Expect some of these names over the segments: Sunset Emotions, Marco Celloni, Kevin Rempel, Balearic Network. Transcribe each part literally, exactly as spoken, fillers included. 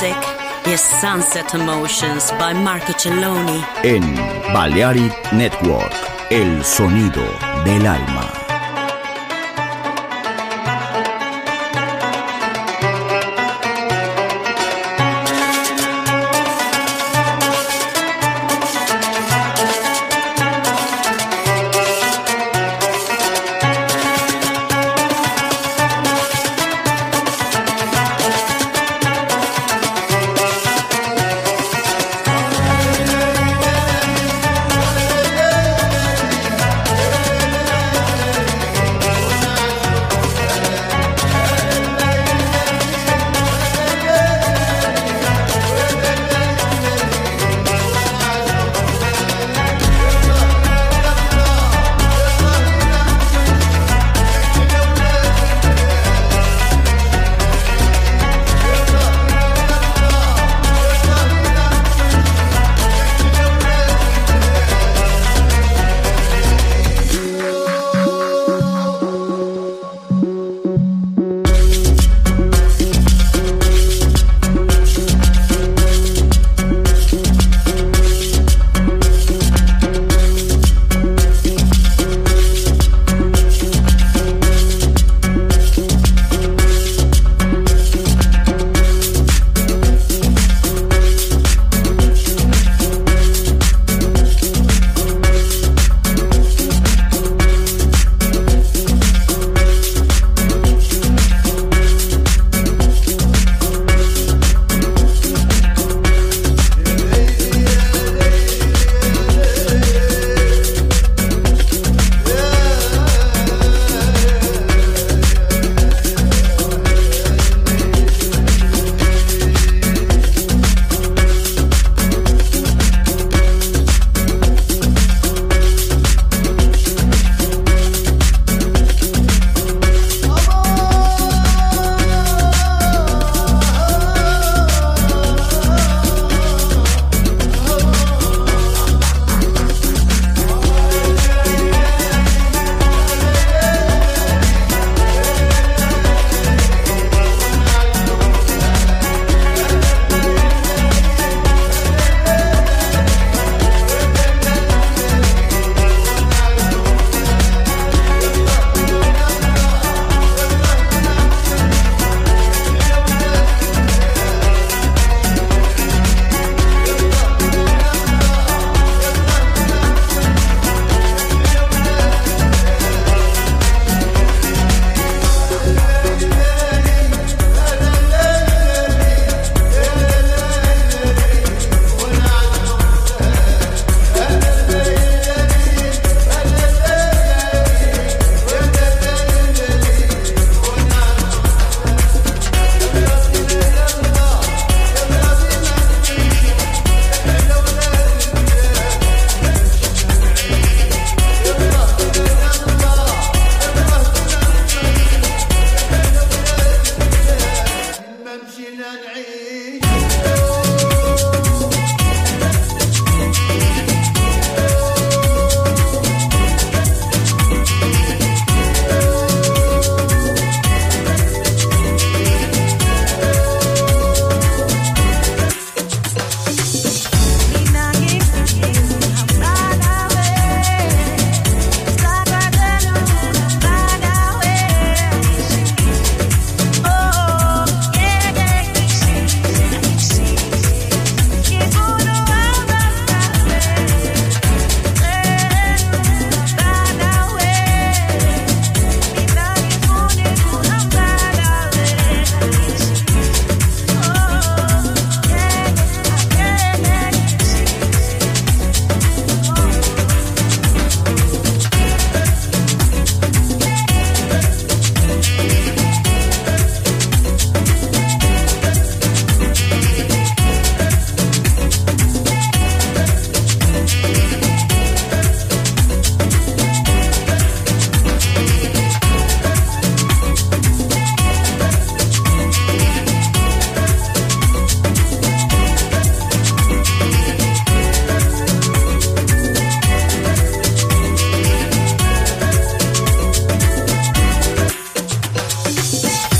music is Sunset Emotions by Marco Celloni. En Balearic Network, el sonido del alma.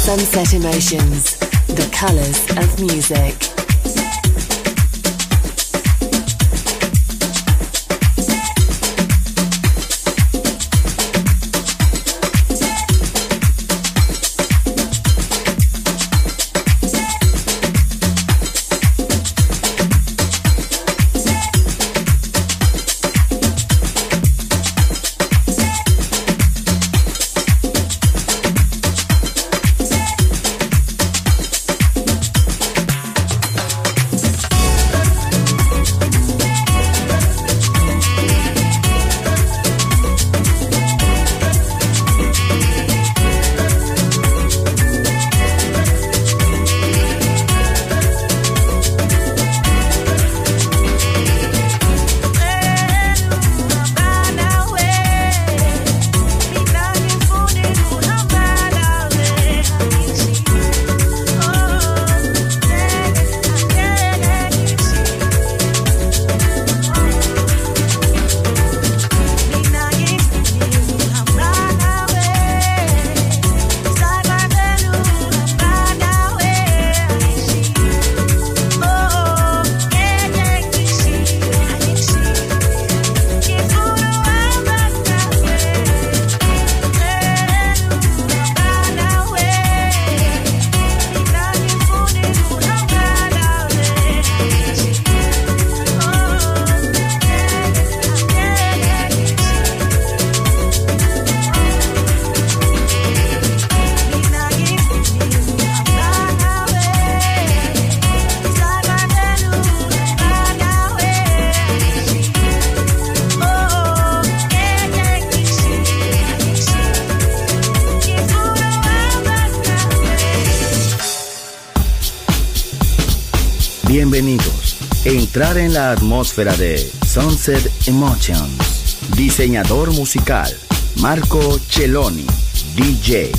Sunset Emotions. the colors of music. Bienvenidos. Entrar en la atmósfera de Sunset Emotions. Diseñador musical, Marco Celloni, D J.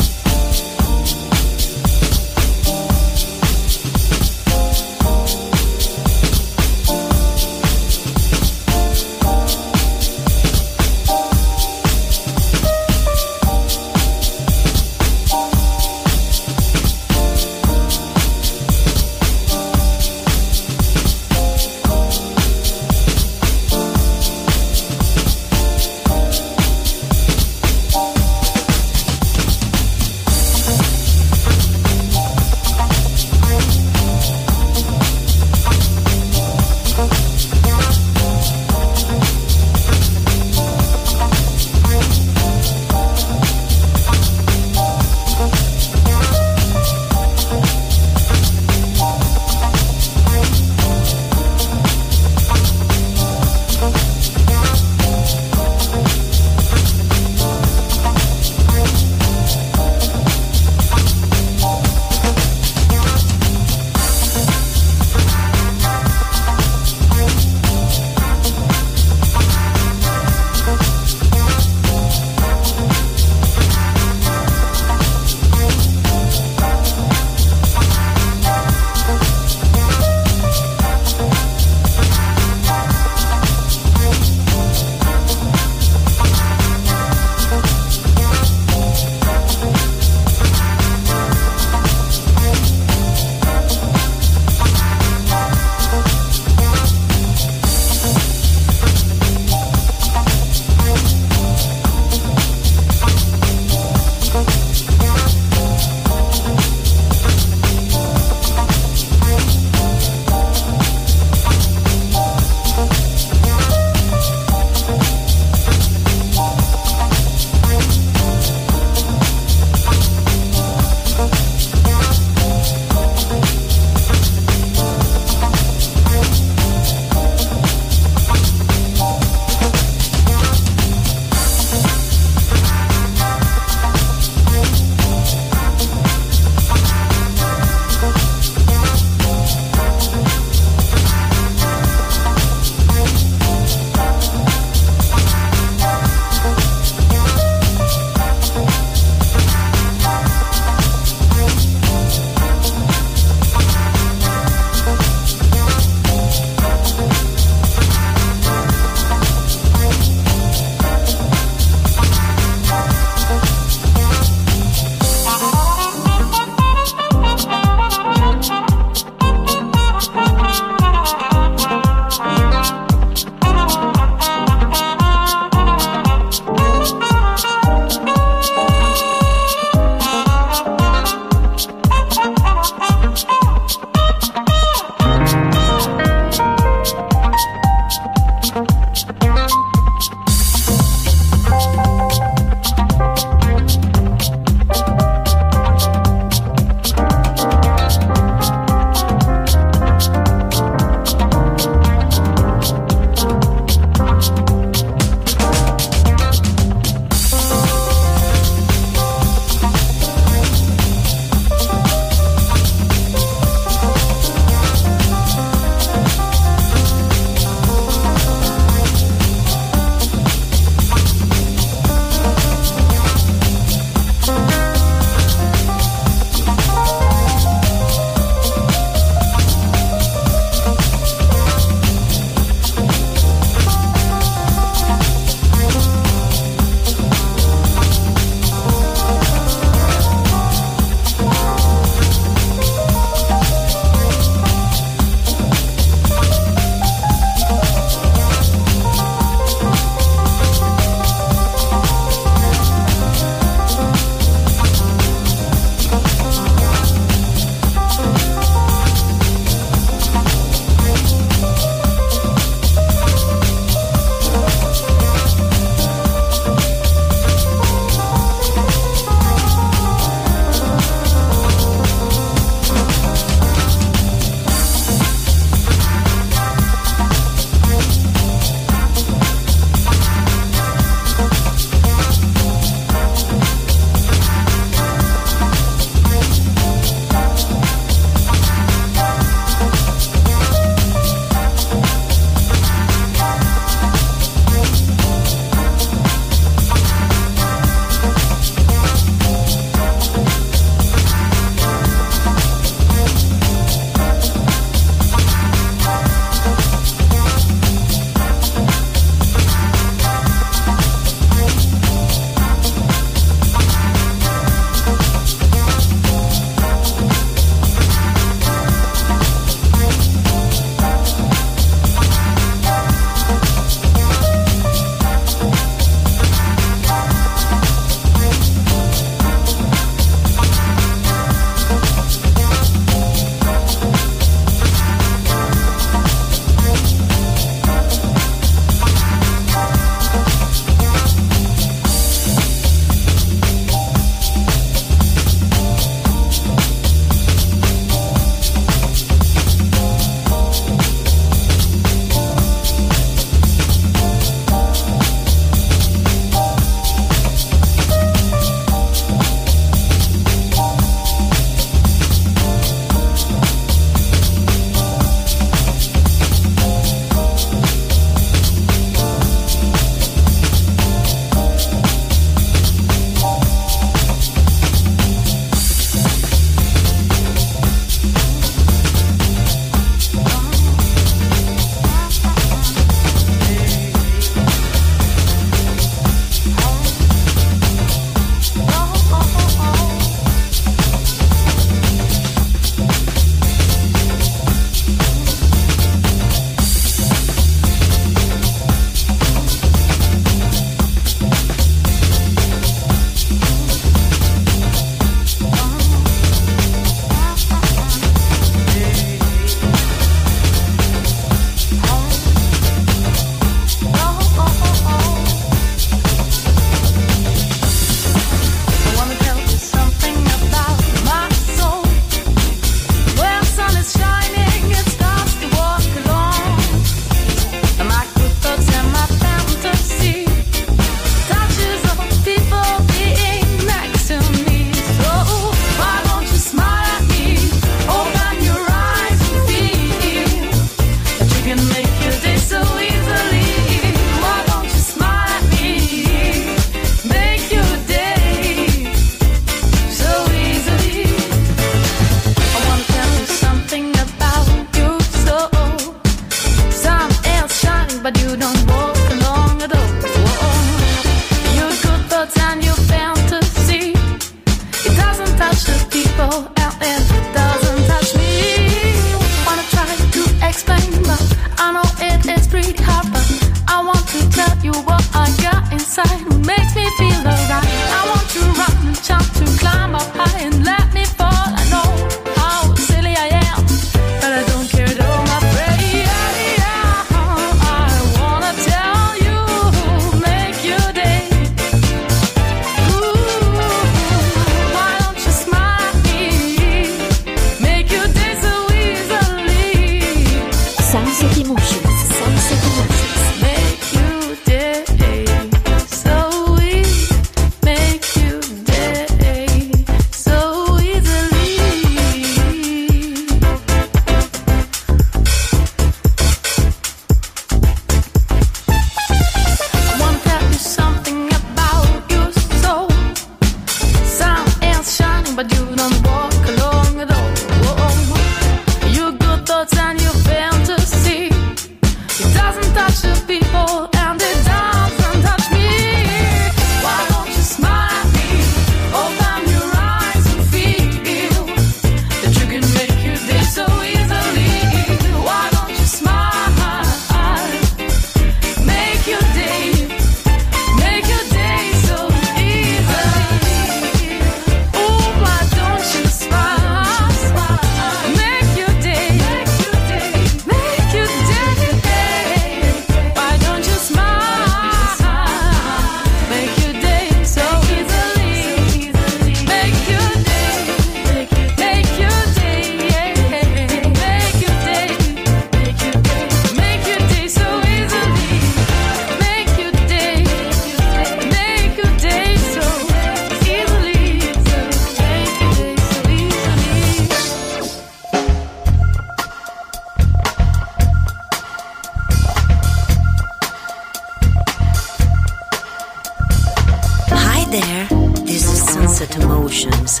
there, this is Sunset Emotions.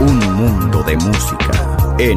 Un mundo de música en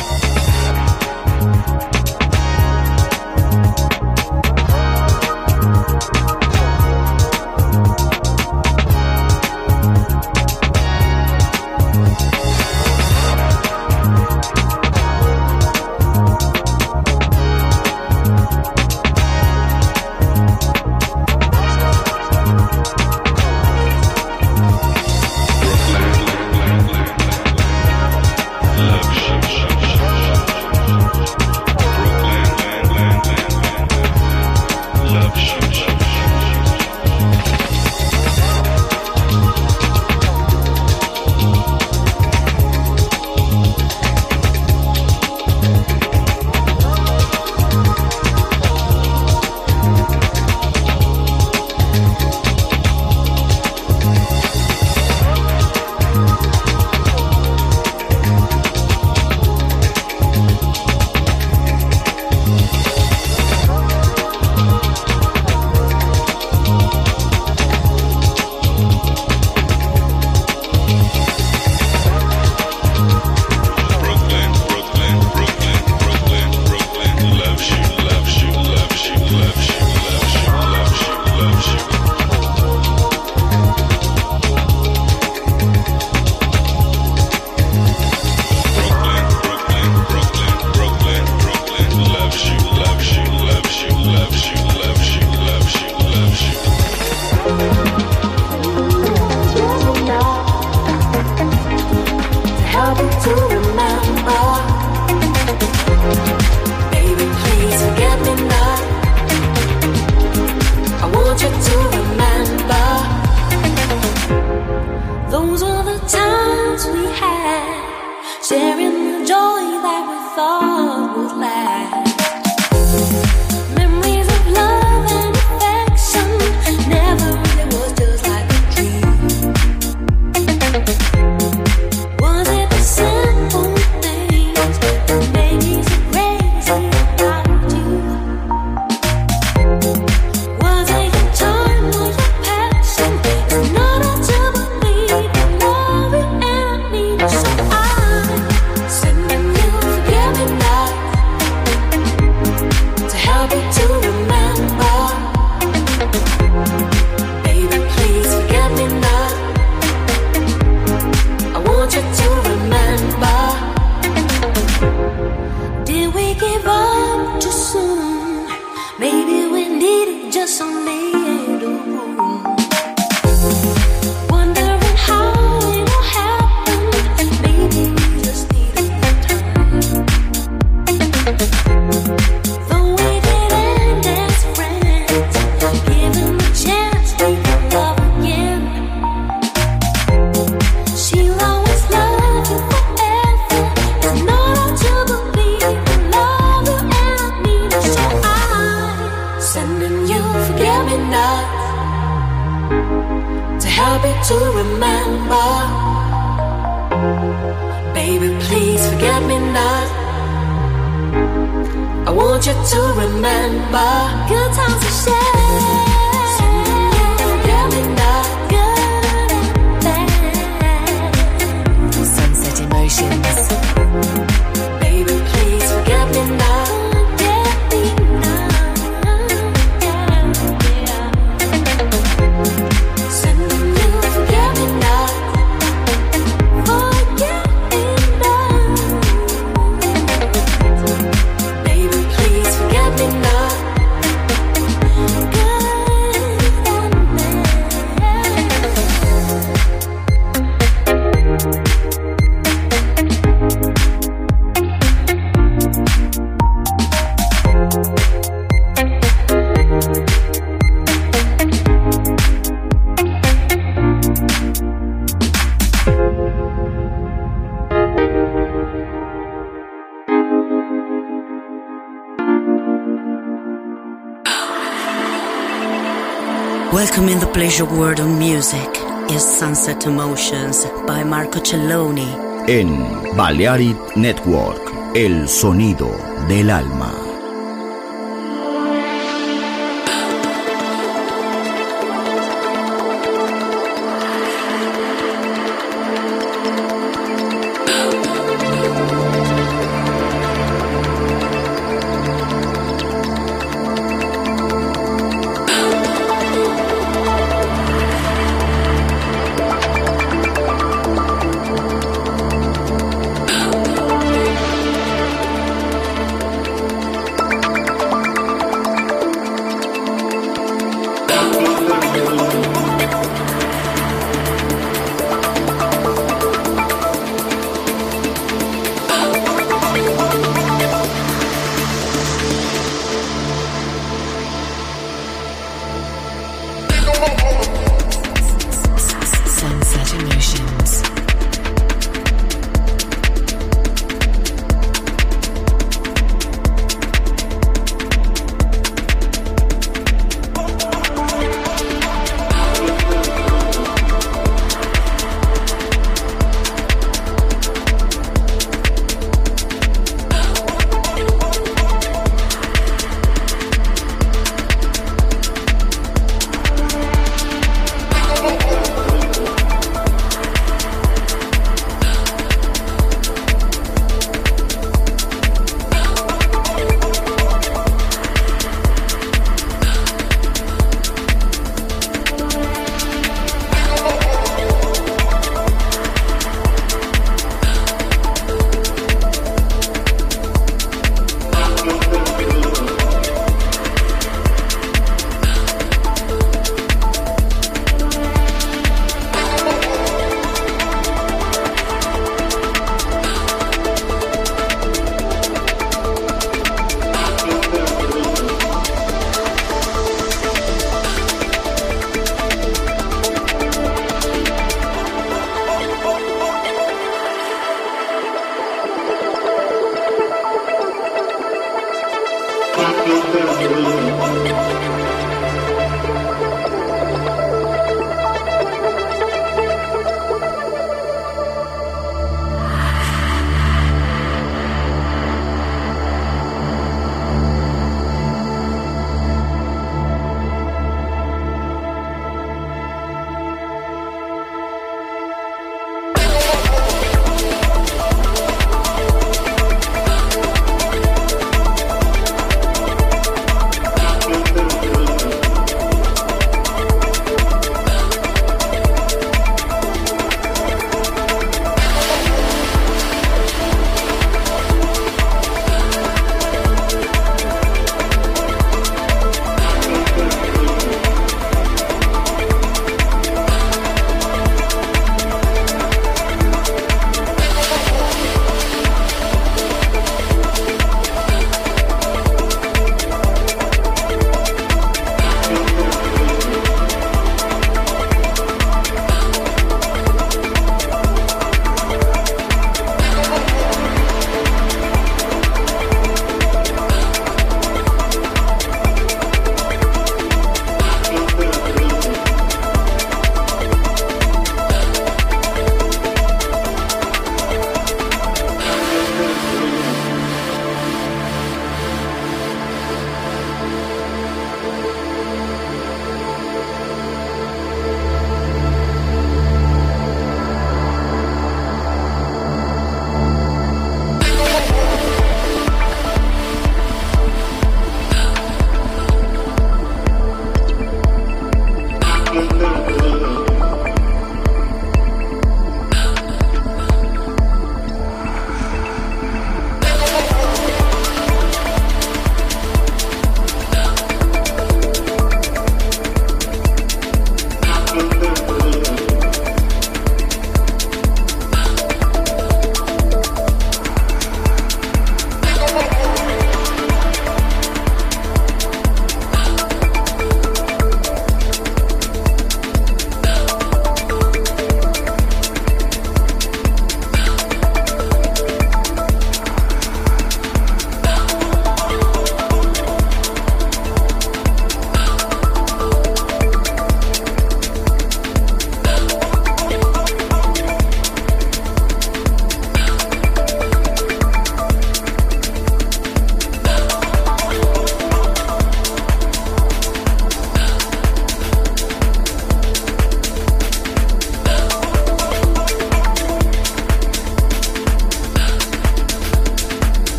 Welcome in the pleasure world of music is Sunset Emotions by Marco Celloni. En Balearic Network, el sonido del alma.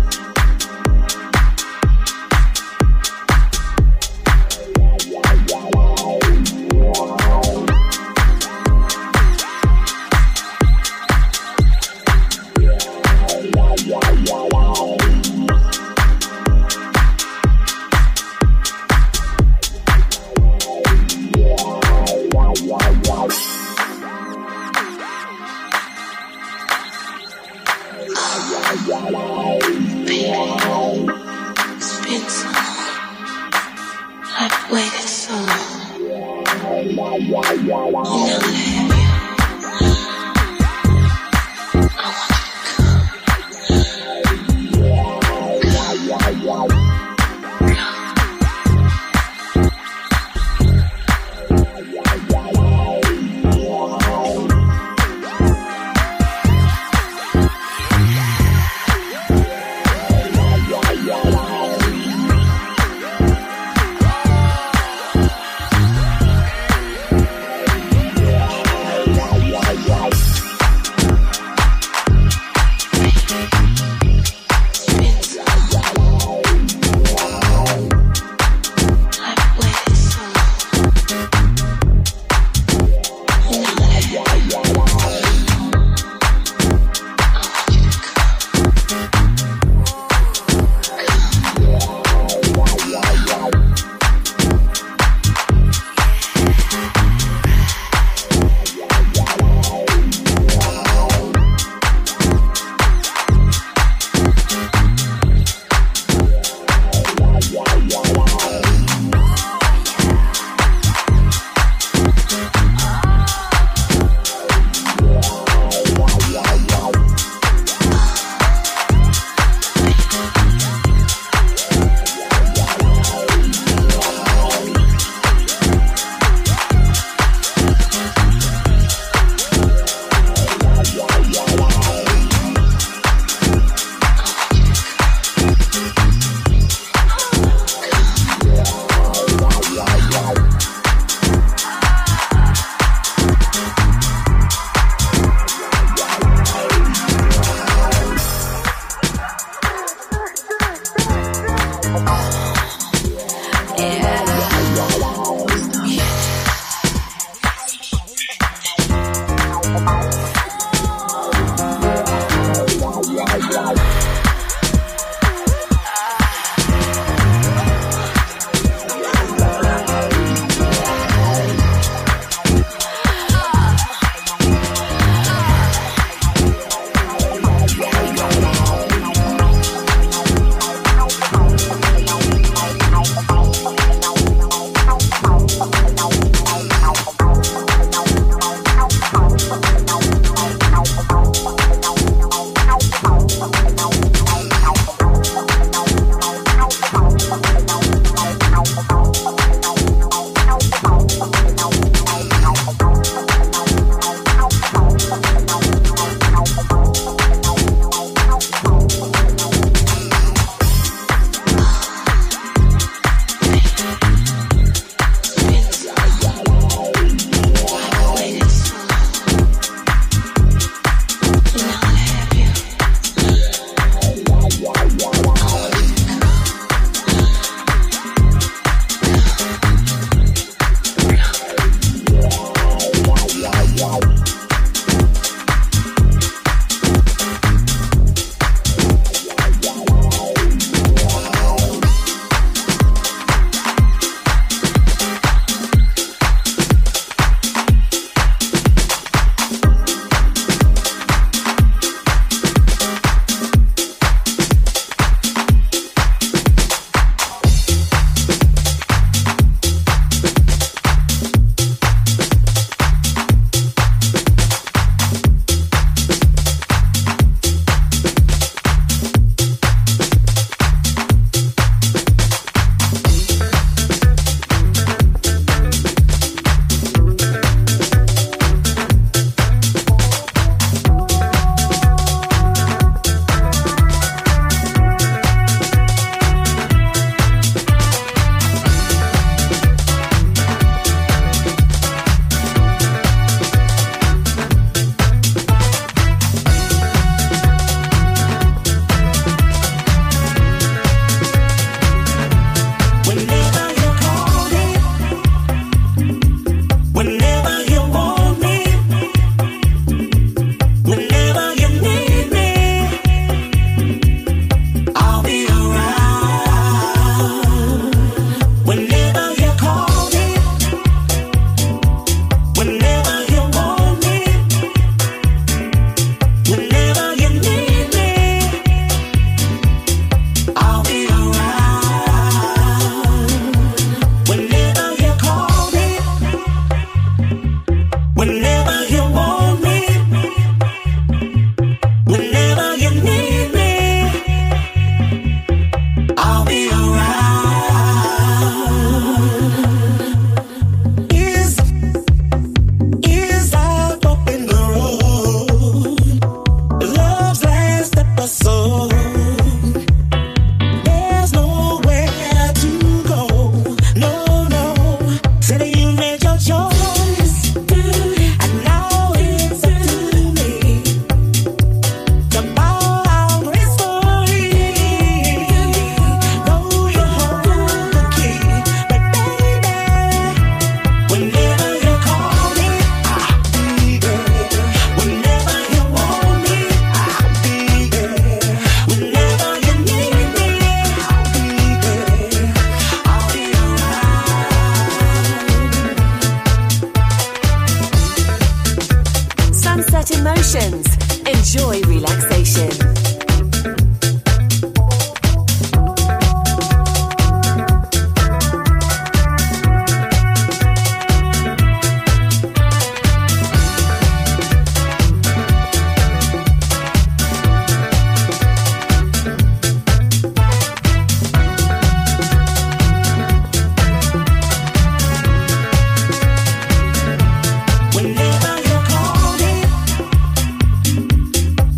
Emotions. Enjoy relaxation.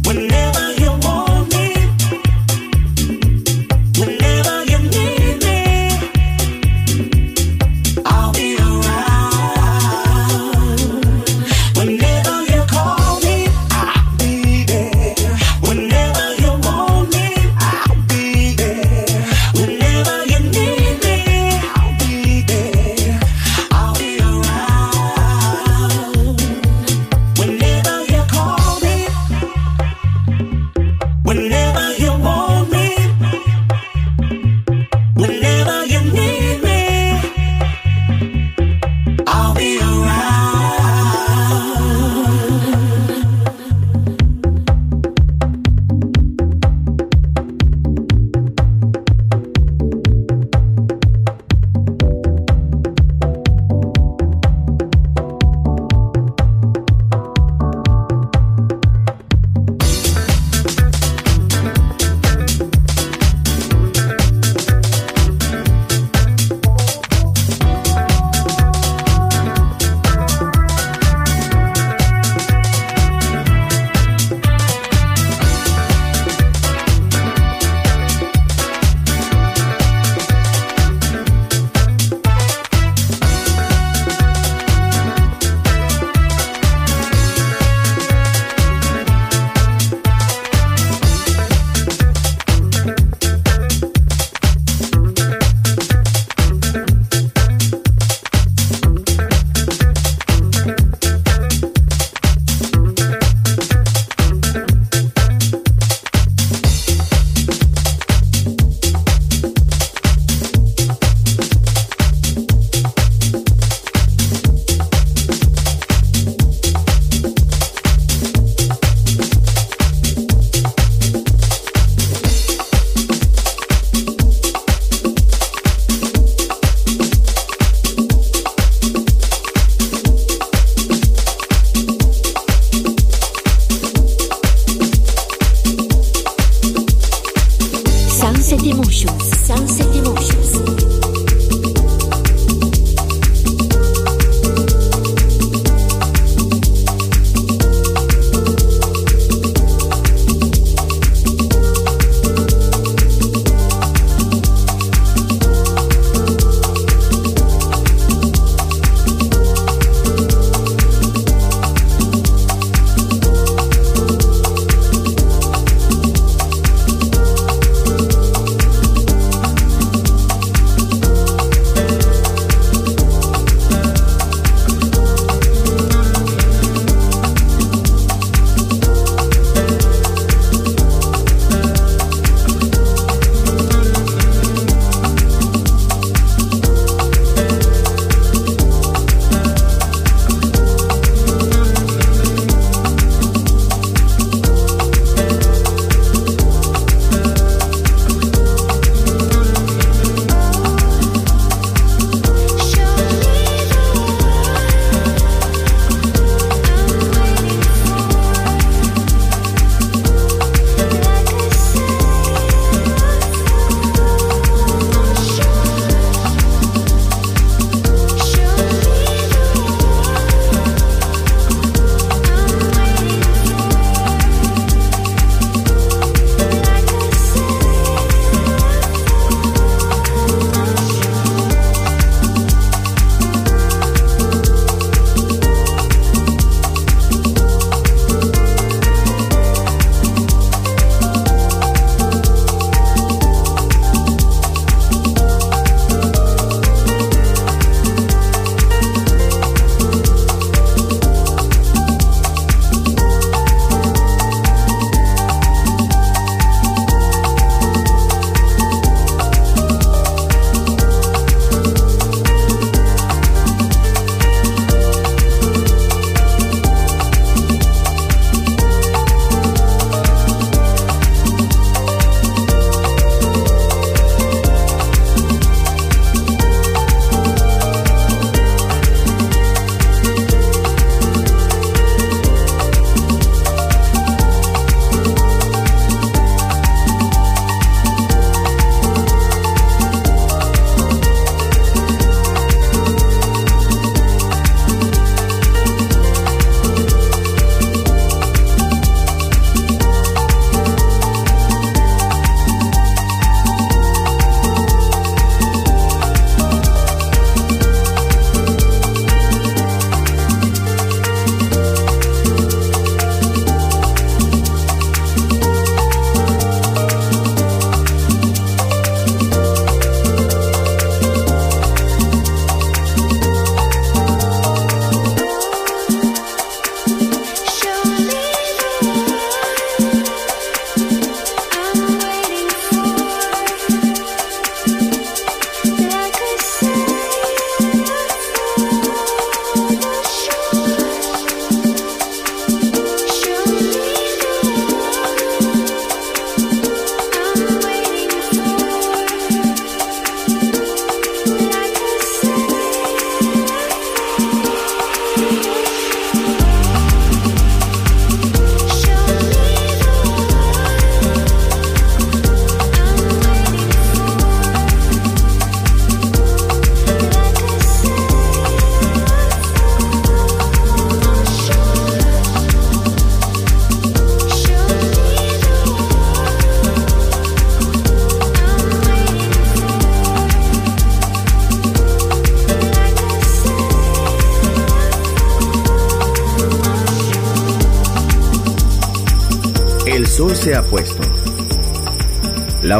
Whenever you want. El sol se ha puesto. La